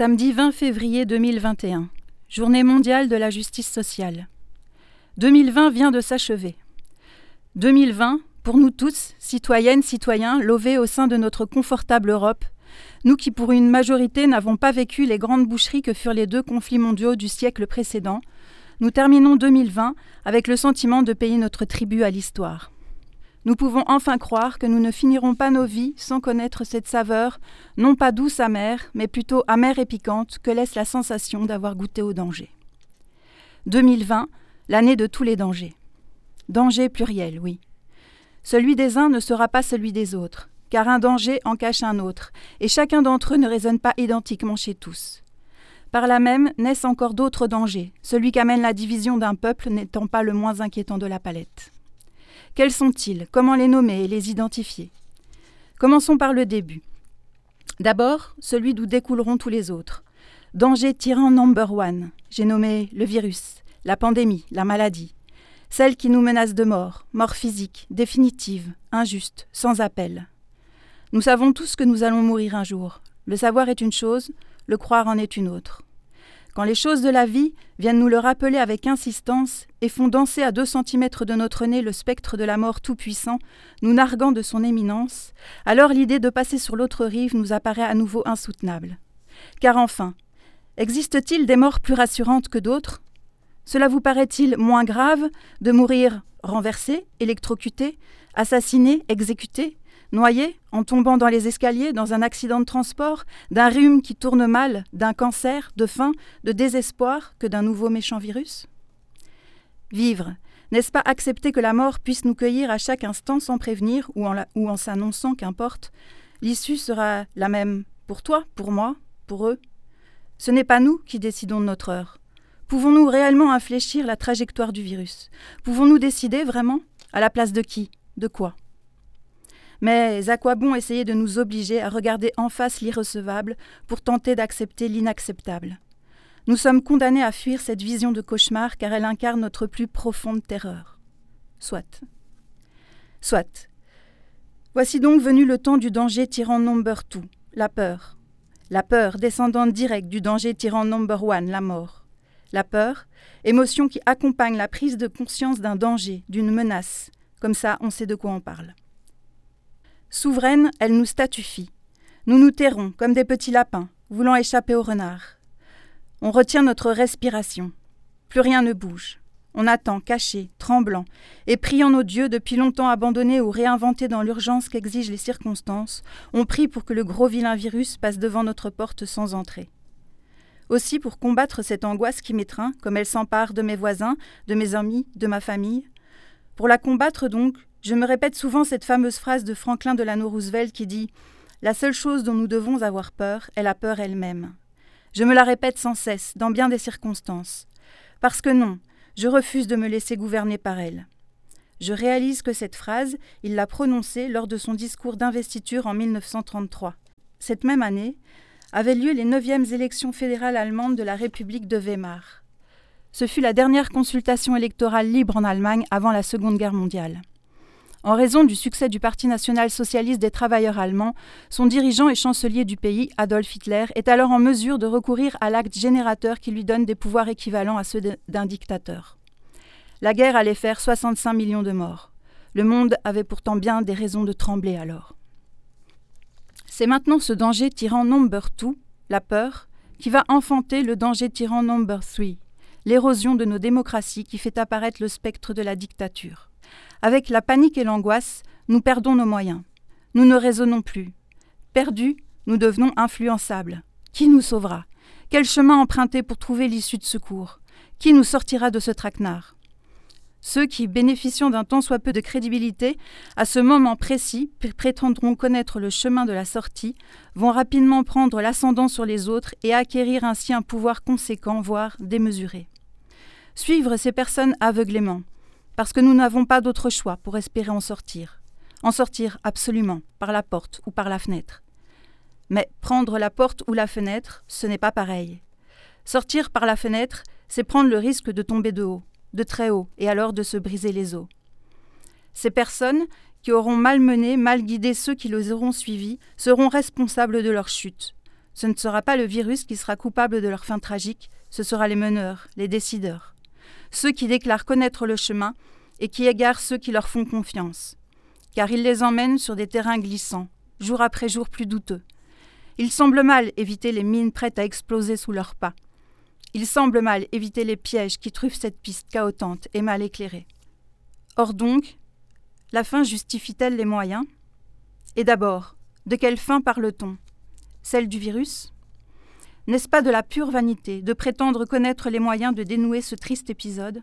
Samedi 20 février 2021, Journée mondiale de la justice sociale. 2020 vient de s'achever. 2020, pour nous tous, citoyennes, citoyens, lovés au sein de notre confortable Europe, nous qui, pour une majorité, n'avons pas vécu les grandes boucheries que furent les deux conflits mondiaux du siècle précédent, nous terminons 2020 avec le sentiment de payer notre tribut à l'histoire. Nous pouvons enfin croire que nous ne finirons pas nos vies sans connaître cette saveur, non pas douce amère, mais plutôt amère et piquante, que laisse la sensation d'avoir goûté au danger. 2020, l'année de tous les dangers. Danger pluriel, oui. Celui des uns ne sera pas celui des autres, car un danger en cache un autre, et chacun d'entre eux ne résonne pas identiquement chez tous. Par là même, naissent encore d'autres dangers, celui qu'amène la division d'un peuple n'étant pas le moins inquiétant de la palette. Quels sont-ils? Comment les nommer et les identifier? Commençons par le début. D'abord, celui d'où découleront tous les autres. Danger tyran number one, j'ai nommé le virus, la pandémie, la maladie. Celle qui nous menace de mort, mort physique, définitive, injuste, sans appel. Nous savons tous que nous allons mourir un jour. Le savoir est une chose, le croire en est une autre. Quand les choses de la vie viennent nous le rappeler avec insistance et font danser à 2 centimètres de notre nez le spectre de la mort tout-puissant, nous narguant de son éminence, alors l'idée de passer sur l'autre rive nous apparaît à nouveau insoutenable. Car enfin, existe-t-il des morts plus rassurantes que d'autres? Cela vous paraît-il moins grave de mourir renversé, électrocuté, assassiné, exécuté, noyé, en tombant dans les escaliers, dans un accident de transport, d'un rhume qui tourne mal, d'un cancer, de faim, de désespoir, que d'un nouveau méchant virus? Vivre, n'est-ce pas accepter que la mort puisse nous cueillir à chaque instant sans prévenir ou en s'annonçant, qu'importe? L'issue sera la même pour toi, pour moi, pour eux. Ce n'est pas nous qui décidons de notre heure. Pouvons-nous réellement infléchir la trajectoire du virus? Pouvons-nous décider vraiment? À la place de qui? De quoi? Mais à quoi bon essayer de nous obliger à regarder en face l'irrecevable pour tenter d'accepter l'inacceptable? Nous sommes condamnés à fuir cette vision de cauchemar car elle incarne notre plus profonde terreur. Soit. Voici donc venu le temps du danger tyran number two, la peur. La peur, descendante directe du danger tyran number one, la mort. La peur, émotion qui accompagne la prise de conscience d'un danger, d'une menace. Comme ça, on sait de quoi on parle. Souveraine, elle nous statufie. Nous nous terrons comme des petits lapins, voulant échapper au renard. On retient notre respiration. Plus rien ne bouge. On attend, caché, tremblant, et priant nos dieux depuis longtemps abandonnés ou réinventés dans l'urgence qu'exigent les circonstances, on prie pour que le gros vilain virus passe devant notre porte sans entrée. Aussi pour combattre cette angoisse qui m'étreint, comme elle s'empare de mes voisins, de mes amis, de ma famille. Pour la combattre donc, je me répète souvent cette fameuse phrase de Franklin Delano Roosevelt qui dit « La seule chose dont nous devons avoir peur est la peur elle-même ». Je me la répète sans cesse, dans bien des circonstances. Parce que non, je refuse de me laisser gouverner par elle. Je réalise que cette phrase, il l'a prononcée lors de son discours d'investiture en 1933. Cette même année, avaient lieu les 9e élections fédérales allemandes de la République de Weimar. Ce fut la dernière consultation électorale libre en Allemagne avant la Seconde Guerre mondiale. En raison du succès du Parti National Socialiste des travailleurs allemands, son dirigeant et chancelier du pays, Adolf Hitler, est alors en mesure de recourir à l'acte générateur qui lui donne des pouvoirs équivalents à ceux d'un dictateur. La guerre allait faire 65 millions de morts. Le monde avait pourtant bien des raisons de trembler alors. C'est maintenant ce danger tyran number two, la peur, qui va enfanter le danger tyran number three, l'érosion de nos démocraties qui fait apparaître le spectre de la dictature. Avec la panique et l'angoisse, nous perdons nos moyens. Nous ne raisonnons plus. Perdus, nous devenons influençables. Qui nous sauvera? Quel chemin emprunter pour trouver l'issue de secours? Qui nous sortira de ce traquenard? Ceux qui, bénéficiant d'un tant soit peu de crédibilité, à ce moment précis, prétendront connaître le chemin de la sortie, vont rapidement prendre l'ascendant sur les autres et acquérir ainsi un pouvoir conséquent, voire démesuré. Suivre ces personnes aveuglément, parce que nous n'avons pas d'autre choix pour espérer en sortir. En sortir absolument, par la porte ou par la fenêtre. Mais prendre la porte ou la fenêtre, ce n'est pas pareil. Sortir par la fenêtre, c'est prendre le risque de tomber de haut, de très haut, et alors de se briser les os. Ces personnes, qui auront malmené, mal guidé ceux qui les auront suivis, seront responsables de leur chute. Ce ne sera pas le virus qui sera coupable de leur fin tragique, ce sera les meneurs, les décideurs. Ceux qui déclarent connaître le chemin et qui égarent ceux qui leur font confiance. Car ils les emmènent sur des terrains glissants, jour après jour plus douteux. Il semble mal éviter les mines prêtes à exploser sous leurs pas. Il semble mal éviter les pièges qui truffent cette piste caotante et mal éclairée. Or donc, la fin justifie-t-elle les moyens ? Et d'abord, de quelle fin parle-t-on ? Celle du virus ? N'est-ce pas de la pure vanité de prétendre connaître les moyens de dénouer ce triste épisode ?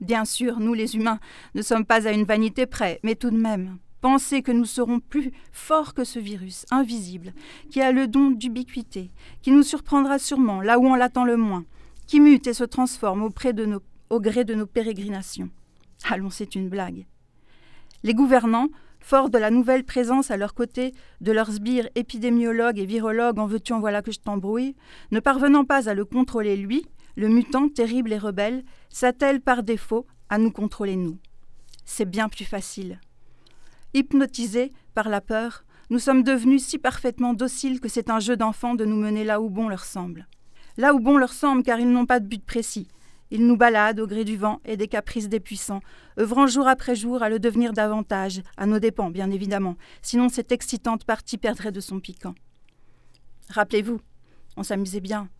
Bien sûr, nous les humains ne sommes pas à une vanité près, mais tout de même, penser que nous serons plus forts que ce virus, invisible, qui a le don d'ubiquité, qui nous surprendra sûrement là où on l'attend le moins, qui mute et se transforme au gré de nos pérégrinations. Allons, c'est une blague. Les gouvernants, forts de la nouvelle présence à leur côté de leurs sbires épidémiologues et virologues, en veux-tu en voilà que je t'embrouille, ne parvenant pas à le contrôler lui, le mutant terrible et rebelle, s'attelle par défaut à nous contrôler nous. C'est bien plus facile. Hypnotisés par la peur, nous sommes devenus si parfaitement dociles que c'est un jeu d'enfant de nous mener là où bon leur semble. Là où bon leur semble, car ils n'ont pas de but précis. Ils nous baladent au gré du vent et des caprices des puissants, œuvrant jour après jour à le devenir davantage, à nos dépens bien évidemment, sinon cette excitante partie perdrait de son piquant. Rappelez-vous, on s'amusait bien.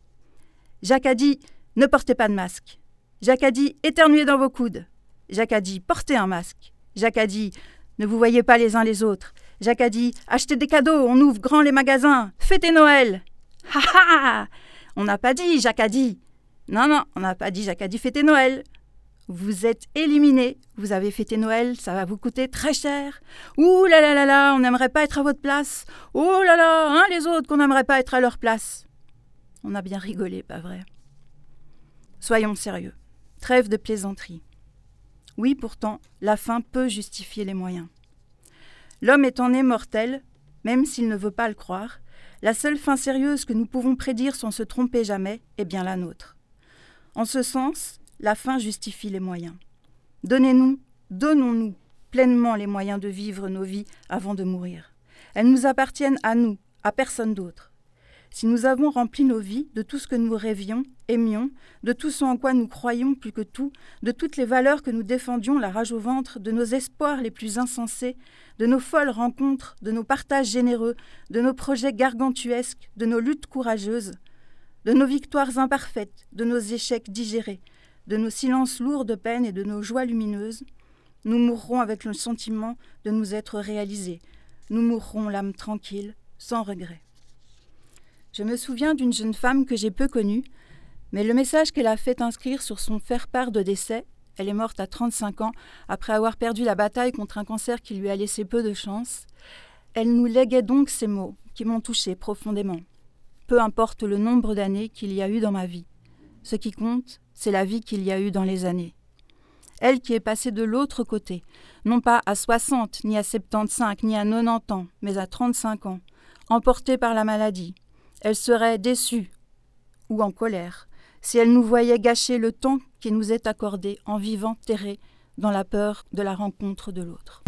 Jacques a dit « Ne portez pas de masque ». Jacques a dit « Éternuez dans vos coudes ». Jacques a dit « Portez un masque ». Jacques a dit « Ne vous voyez pas les uns les autres ». Jacques a dit « Achetez des cadeaux, on ouvre grand les magasins, fêtez Noël ». Ha ha ! On n'a pas dit « Jacques a dit ». Non, on n'a pas dit « Jacques a dit fêter Noël ». Vous êtes éliminés, vous avez fêté Noël, ça va vous coûter très cher. Ouh là là, on n'aimerait pas être à votre place. Oh là là, hein, les autres qu'on n'aimerait pas être à leur place. On a bien rigolé, pas vrai? Soyons sérieux. Trêve de plaisanterie. Oui, pourtant, la fin peut justifier les moyens. L'homme étant né mortel, même s'il ne veut pas le croire, la seule fin sérieuse que nous pouvons prédire sans se tromper jamais est bien la nôtre. En ce sens, la fin justifie les moyens. Donnons-nous pleinement les moyens de vivre nos vies avant de mourir. Elles nous appartiennent à nous, à personne d'autre. Si nous avons rempli nos vies de tout ce que nous rêvions, aimions, de tout ce en quoi nous croyions plus que tout, de toutes les valeurs que nous défendions, la rage au ventre, de nos espoirs les plus insensés, de nos folles rencontres, de nos partages généreux, de nos projets gargantuesques, de nos luttes courageuses, de nos victoires imparfaites, de nos échecs digérés, de nos silences lourds de peine et de nos joies lumineuses, nous mourrons avec le sentiment de nous être réalisés. Nous mourrons l'âme tranquille, sans regret. Je me souviens d'une jeune femme que j'ai peu connue, mais le message qu'elle a fait inscrire sur son faire-part de décès, elle est morte à 35 ans après avoir perdu la bataille contre un cancer qui lui a laissé peu de chance, elle nous léguait donc ces mots qui m'ont touchée profondément. Peu importe le nombre d'années qu'il y a eu dans ma vie. Ce qui compte, c'est la vie qu'il y a eu dans les années. Elle qui est passée de l'autre côté, non pas à 60, ni à 75, ni à 90 ans, mais à 35 ans, emportée par la maladie, elle serait déçue ou en colère si elle nous voyait gâcher le temps qui nous est accordé en vivant terrés dans la peur de la rencontre de l'autre.